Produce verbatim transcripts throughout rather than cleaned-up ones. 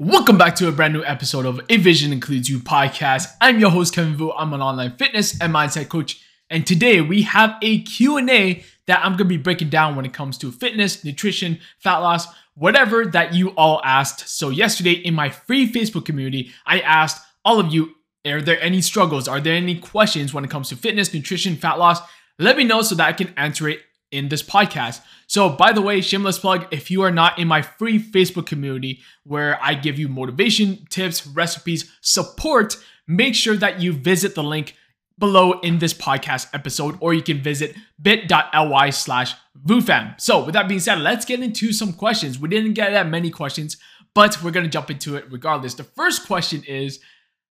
Welcome back to a brand new episode of A Vision Includes You podcast. I'm your host, Kevin Vu. I'm an online fitness and mindset coach. And today we have a Q and A that I'm going to be breaking down when it comes to fitness, nutrition, fat loss, whatever that you all asked. So yesterday in my free Facebook community, I asked all of you, are there any struggles? Are there any questions when it comes to fitness, nutrition, fat loss? Let me know so that I can answer it in this podcast. So by the way, shameless plug, if you are not in my free Facebook community where I give you motivation, tips, recipes, support, make sure that you visit the link below in this podcast episode, or you can visit bit.ly slash vufam. So with that being said, let's get into some questions. We didn't get that many questions, but we're going to jump into it regardless. The first question is,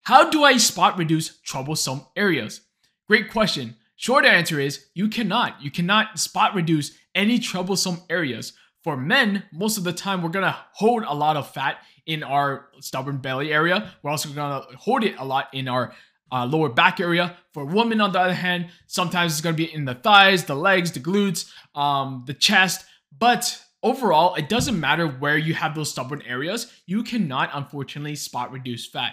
how do I spot reduce troublesome areas? Great question. Short answer is you cannot. You cannot spot reduce any troublesome areas. For men, most of the time, we're going to hold a lot of fat in our stubborn belly area. We're also going to hold it a lot in our uh, lower back area. For women, on the other hand, sometimes it's going to be in the thighs, the legs, the glutes, um, the chest. But overall, it doesn't matter where you have those stubborn areas. You cannot, unfortunately, spot reduce fat.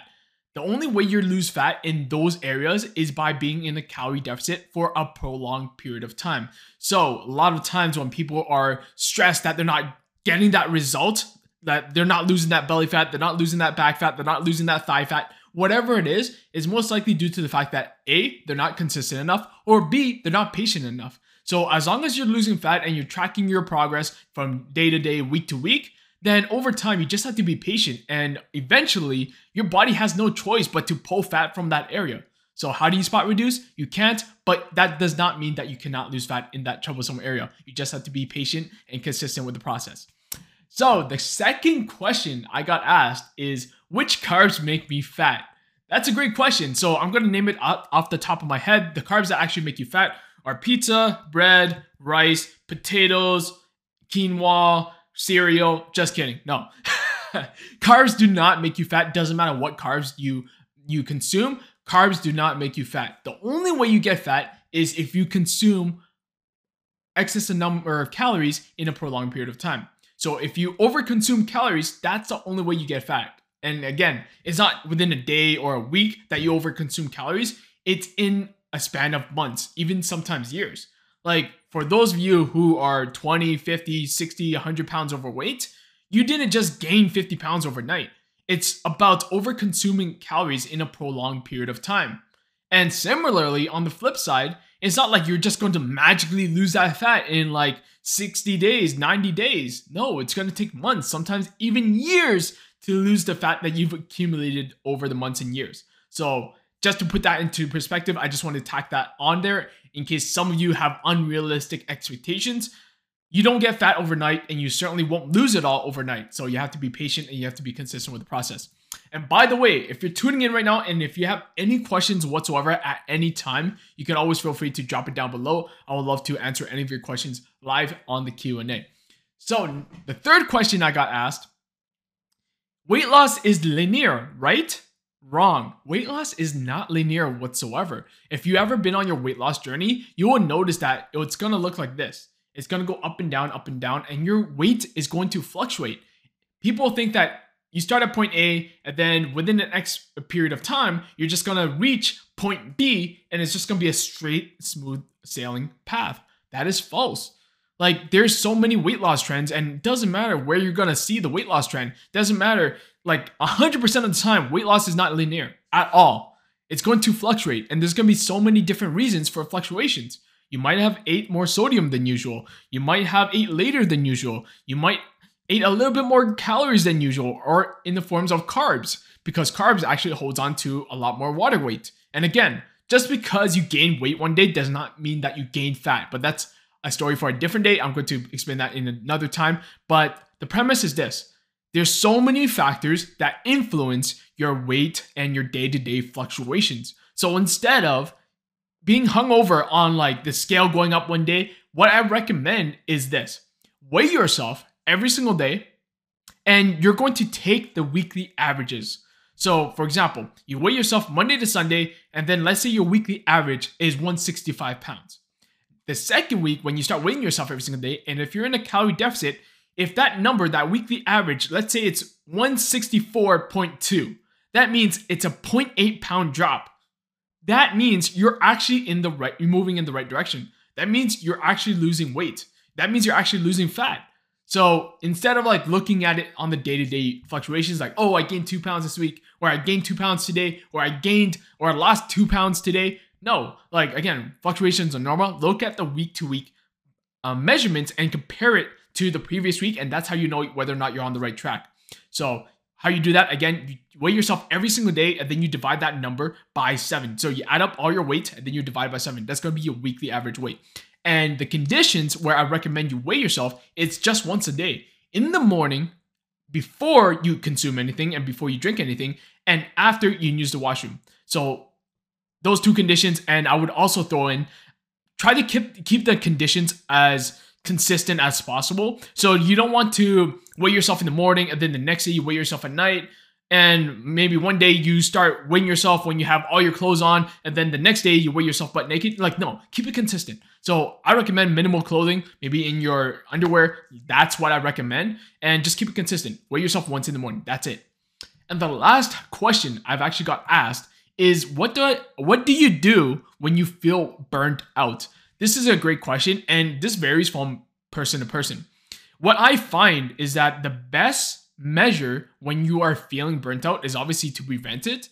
The only way you lose fat in those areas is by being in a calorie deficit for a prolonged period of time. So a lot of times when people are stressed that they're not getting that result, that they're not losing that belly fat, they're not losing that back fat, they're not losing that thigh fat, whatever it is, is most likely due to the fact that A, they're not consistent enough, or B, they're not patient enough. So as long as you're losing fat and you're tracking your progress from day to day, week to week, then over time, you just have to be patient. And eventually, your body has no choice but to pull fat from that area. So how do you spot reduce? You can't, but that does not mean that you cannot lose fat in that troublesome area. You just have to be patient and consistent with the process. So the second question I got asked is, which carbs make me fat? That's a great question. So I'm going to name it off the top of my head. The carbs that actually make you fat are pizza, bread, rice, potatoes, quinoa, cereal. Just kidding. No. Carbs do not make you fat. Doesn't matter what carbs you, you consume. Carbs do not make you fat. The only way you get fat is if you consume excess number of calories in a prolonged period of time. So if you overconsume calories, that's the only way you get fat. And again, it's not within a day or a week that you overconsume calories. It's in a span of months, even sometimes years. Like, for those of you who are twenty, fifty, sixty, one hundred pounds overweight, you didn't just gain fifty pounds overnight. It's about overconsuming calories in a prolonged period of time. And similarly, on the flip side, it's not like you're just going to magically lose that fat in like sixty days, ninety days. No, it's going to take months, sometimes even years, to lose the fat that you've accumulated over the months and years. So just to put that into perspective, I just want to tack that on there in case some of you have unrealistic expectations. You don't get fat overnight, and you certainly won't lose it all overnight. So you have to be patient and you have to be consistent with the process. And by the way, if you're tuning in right now and if you have any questions whatsoever at any time, you can always feel free to drop it down below. I would love to answer any of your questions live on the Q and A. So the third question I got asked, weight loss is linear, right? Wrong. Weight loss is not linear whatsoever. If you've ever been on your weight loss journey, you will notice that it's going to look like this. It's going to go up and down, up and down, and your weight is going to fluctuate. People think that you start at point A, and then within the next period of time, you're just going to reach point B, and it's just going to be a straight, smooth sailing path. That is false. Like, there's so many weight loss trends, and it doesn't matter where you're going to see the weight loss trend. It doesn't matter. Like, one hundred percent of the time, weight loss is not linear at all. It's going to fluctuate, and there's going to be so many different reasons for fluctuations. You might have ate more sodium than usual. You might have ate later than usual. You might eat a little bit more calories than usual, or in the forms of carbs, because carbs actually holds on to a lot more water weight. And again, just because you gain weight one day does not mean that you gain fat, but that's a story for a different day. I'm going to explain that in another time. But the premise is this. There's so many factors that influence your weight and your day-to-day fluctuations. So instead of being hungover on like the scale going up one day, what I recommend is this. Weigh yourself every single day and you're going to take the weekly averages. So for example, you weigh yourself Monday to Sunday, and then let's say your weekly average is one hundred sixty-five pounds. The second week, when you start weighing yourself every single day, and if you're in a calorie deficit, if that number, that weekly average, let's say it's one hundred sixty-four point two, that means it's a zero point eight pound drop. That means you're actually in the right, you're moving in the right direction. That means you're actually losing weight. That means you're actually losing fat. So instead of like looking at it on the day-to-day fluctuations, like, oh, I gained two pounds this week, or I gained two pounds today, or I gained or I lost two pounds today. No, like again, fluctuations are normal. Look at the week-to-week uh, measurements and compare it to the previous week, and that's how you know whether or not you're on the right track. So how you do that, again, you weigh yourself every single day, and then you divide that number by seven. So you add up all your weight, and then you divide by seven. That's going to be your weekly average weight. And the conditions where I recommend you weigh yourself, it's just once a day. In the morning, before you consume anything and before you drink anything, and after you use the washroom. So those two conditions, and I would also throw in, try to keep, keep the conditions as consistent as possible. So you don't want to weigh yourself in the morning and then the next day you weigh yourself at night. And maybe one day you start weighing yourself when you have all your clothes on, and then the next day you weigh yourself butt naked. Like, no, keep it consistent. So I recommend minimal clothing, maybe in your underwear. That's what I recommend. And just keep it consistent. Weigh yourself once in the morning. That's it. And the last question I've actually got asked is, what do I, what do you do when you feel burnt out? This is a great question, and this varies from person to person. What I find is that the best measure when you are feeling burnt out is obviously to prevent it.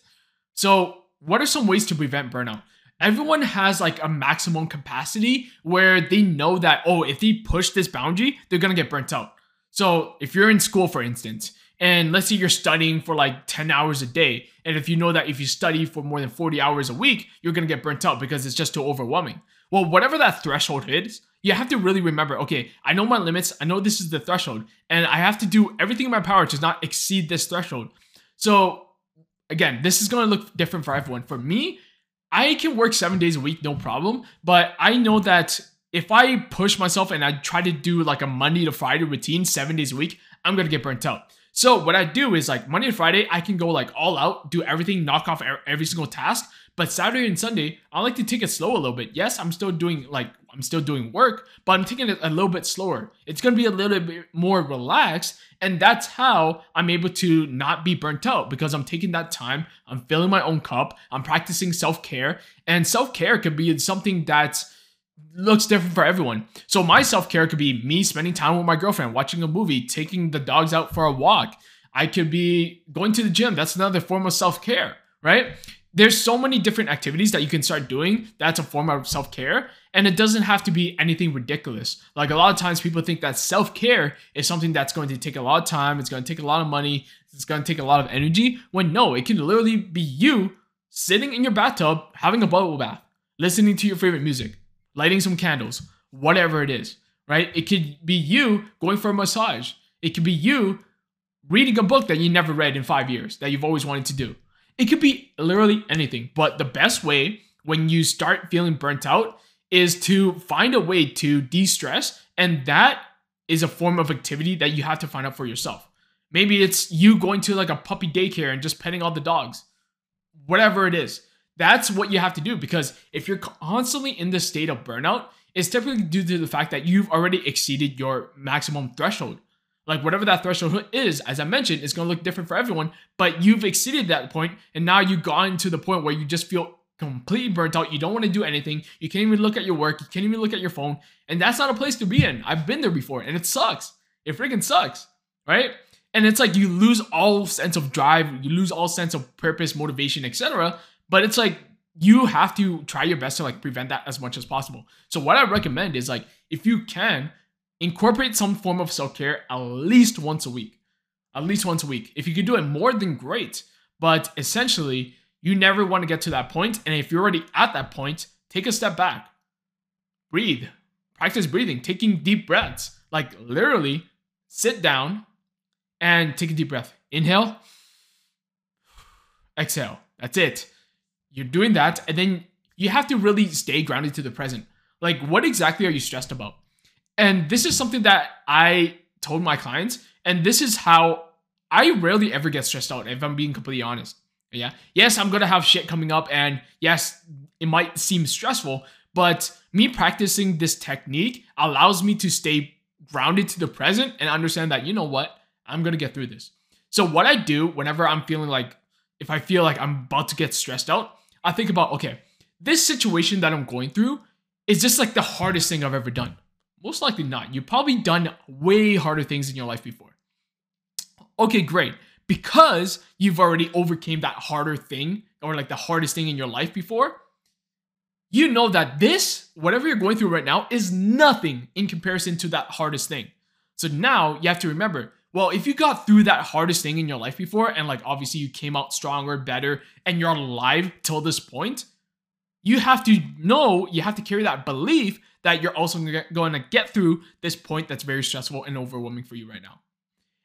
So what are some ways to prevent burnout? Everyone has like a maximum capacity where they know that, oh, if they push this boundary, they're going to get burnt out. So if you're in school, for instance, and let's say you're studying for like ten hours a day, and if you know that if you study for more than forty hours a week, you're going to get burnt out because it's just too overwhelming. Well, whatever that threshold is, you have to really remember, okay, I know my limits. I know this is the threshold, and I have to do everything in my power to not exceed this threshold. So again, this is going to look different for everyone. For me, I can work seven days a week, no problem. But I know that if I push myself and I try to do like a Monday to Friday routine seven days a week, I'm going to get burnt out. So what I do is like Monday to Friday, I can go like all out, do everything, knock off every single task. But Saturday and Sunday, I like to take it slow a little bit. Yes, I'm still doing like I'm still doing work, but I'm taking it a little bit slower. It's going to be a little bit more relaxed, and that's how I'm able to not be burnt out, because I'm taking that time, I'm filling my own cup, I'm practicing self-care, and self-care could be something that looks different for everyone. So my self-care could be me spending time with my girlfriend, watching a movie, taking the dogs out for a walk. I could be going to the gym. That's another form of self-care, right? There's so many different activities that you can start doing. That's a form of self-care. And it doesn't have to be anything ridiculous. Like a lot of times people think that self-care is something that's going to take a lot of time. It's going to take a lot of money. It's going to take a lot of energy. When no, it can literally be you sitting in your bathtub, having a bubble bath, listening to your favorite music, lighting some candles, whatever it is, right? It could be you going for a massage. It could be you reading a book that you never read in five years that you've always wanted to do. It could be literally anything, but the best way when you start feeling burnt out is to find a way to de-stress, and that is a form of activity that you have to find out for yourself. Maybe it's you going to like a puppy daycare and just petting all the dogs, whatever it is. That's what you have to do, because if you're constantly in this state of burnout, it's typically due to the fact that you've already exceeded your maximum threshold. Like whatever that threshold is, as I mentioned, it's going to look different for everyone, but you've exceeded that point, and now you've gotten to the point where you just feel completely burnt out. You don't want to do anything. You can't even look at your work. You can't even look at your phone, and that's not a place to be in. I've been there before, and it sucks. It freaking sucks, right? And it's like you lose all sense of drive. You lose all sense of purpose, motivation, et cetera. But it's like you have to try your best to like prevent that as much as possible. So what I recommend is like if you can, incorporate some form of self-care at least once a week. At least once a week. If you could do it more, then great. But essentially, you never want to get to that point. And if you're already at that point, take a step back. Breathe. Practice breathing. Taking deep breaths. Like literally sit down and take a deep breath. Inhale, exhale. That's it. You're doing that, and then you have to really stay grounded to the present. Like, what exactly are you stressed about? And this is something that I told my clients, and this is how I rarely ever get stressed out, if I'm being completely honest. Yeah. Yes, I'm going to have shit coming up, and yes, it might seem stressful, but me practicing this technique allows me to stay grounded to the present and understand that, you know what, I'm going to get through this. So what I do whenever I'm feeling like, if I feel like I'm about to get stressed out, I think about, okay, this situation that I'm going through is just like the hardest thing I've ever done. Most likely not. You've probably done way harder things in your life before. Okay, great. Because you've already overcame that harder thing, or like the hardest thing in your life before, you know that this, whatever you're going through right now, is nothing in comparison to that hardest thing. So now you have to remember, well, if you got through that hardest thing in your life before, and like obviously you came out stronger, better, and you're alive till this point, you have to know, you have to carry that belief that you're also going to get through this point that's very stressful and overwhelming for you right now.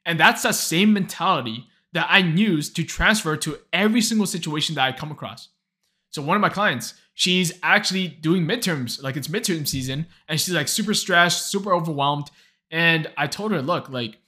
And that's that same mentality that I use to transfer to every single situation that I come across. So one of my clients, she's actually doing midterms, like it's midterm season, and she's like super stressed, super overwhelmed. And I told her, look, like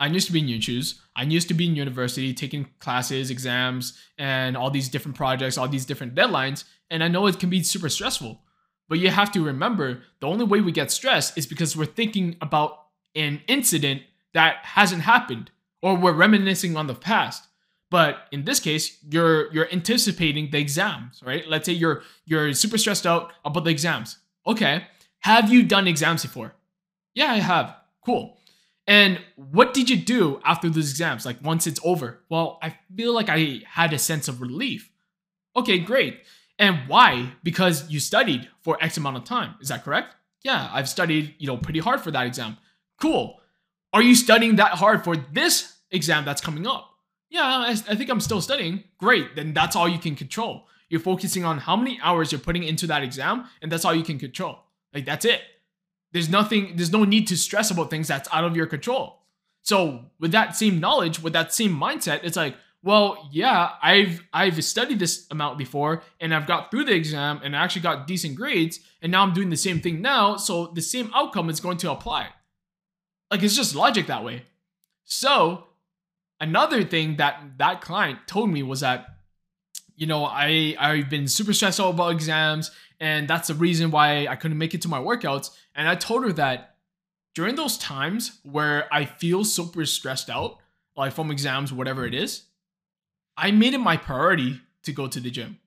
I used to be in your shoes. I used to be in university, taking classes, exams, and all these different projects, all these different deadlines. And I know it can be super stressful, but you have to remember the only way we get stressed is because we're thinking about an incident that hasn't happened, or we're reminiscing on the past. But in this case, you're you're anticipating the exams, right? Let's say you're you're super stressed out about the exams. Okay, have you done exams before? Yeah, I have. Cool. And what did you do after those exams? Like once it's over? Well, I feel like I had a sense of relief. Okay, great. And why? Because you studied for X amount of time. Is that correct? Yeah, I've studied, you know, pretty hard for that exam. Cool. Are you studying that hard for this exam that's coming up? Yeah, I, I think I'm still studying. Great. Then that's all you can control. You're focusing on how many hours you're putting into that exam, and that's all you can control. Like, that's it. There's nothing, there's no need to stress about things that's out of your control. So with that same knowledge, with that same mindset, it's like, well, yeah, I've, I've studied this amount before, and I've got through the exam, and I actually got decent grades, and now I'm doing the same thing now. So the same outcome is going to apply. Like, it's just logic that way. So another thing that that client told me was that, you know, I, I've been super stressed out about exams, and that's the reason why I couldn't make it to my workouts. And I told her that during those times where I feel super stressed out, like from exams, whatever it is, I made it my priority to go to the gym.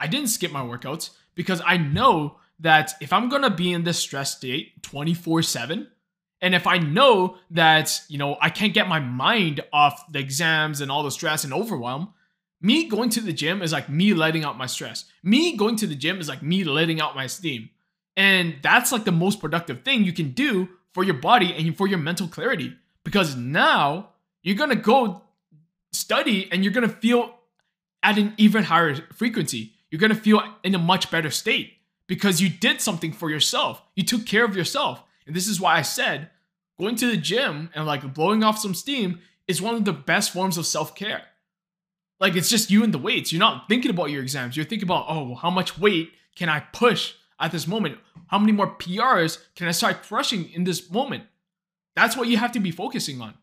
I didn't skip my workouts because I know that if I'm going to be in this stress state twenty-four seven, and if I know that, you know, I can't get my mind off the exams and all the stress and overwhelm, me going to the gym is like me letting out my stress. Me going to the gym is like me letting out my steam. And that's like the most productive thing you can do for your body and for your mental clarity. Because now you're going to go study and you're going to feel at an even higher frequency. You're going to feel in a much better state because you did something for yourself. You took care of yourself. And this is why I said going to the gym and like blowing off some steam is one of the best forms of self-care. Like, it's just you and the weights. You're not thinking about your exams. You're thinking about, oh, how much weight can I push at this moment? How many more P Rs can I start crushing in this moment? That's what you have to be focusing on.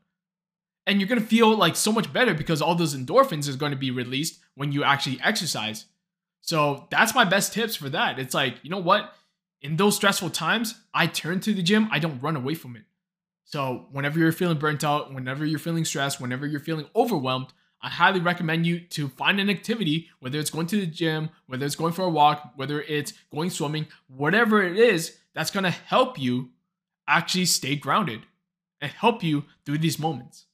And you're going to feel like so much better because all those endorphins is going to be released when you actually exercise. So that's my best tips for that. It's like, you know what? In those stressful times, I turn to the gym. I don't run away from it. So whenever you're feeling burnt out, whenever you're feeling stressed, whenever you're feeling overwhelmed, I highly recommend you to find an activity, whether it's going to the gym, whether it's going for a walk, whether it's going swimming, whatever it is, that's going to help you actually stay grounded and help you through these moments.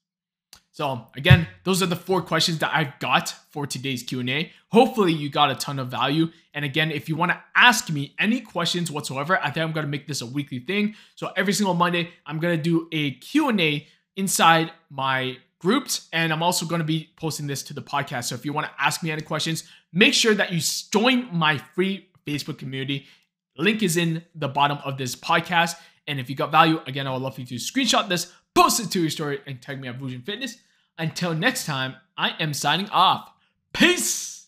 So again, those are the four questions that I've got for today's Q and A. Hopefully you got a ton of value. And again, if you want to ask me any questions whatsoever, I think I'm going to make this a weekly thing. So every single Monday, I'm going to do a Q and A inside my groups. And I'm also going to be posting this to the podcast. So if you want to ask me any questions, make sure that you join my free Facebook community. Link is in the bottom of this podcast. And if you got value, again, I would love for you to screenshot this, post it to your story, and tag me at Vusion Fitness. Until next time, I am signing off. Peace!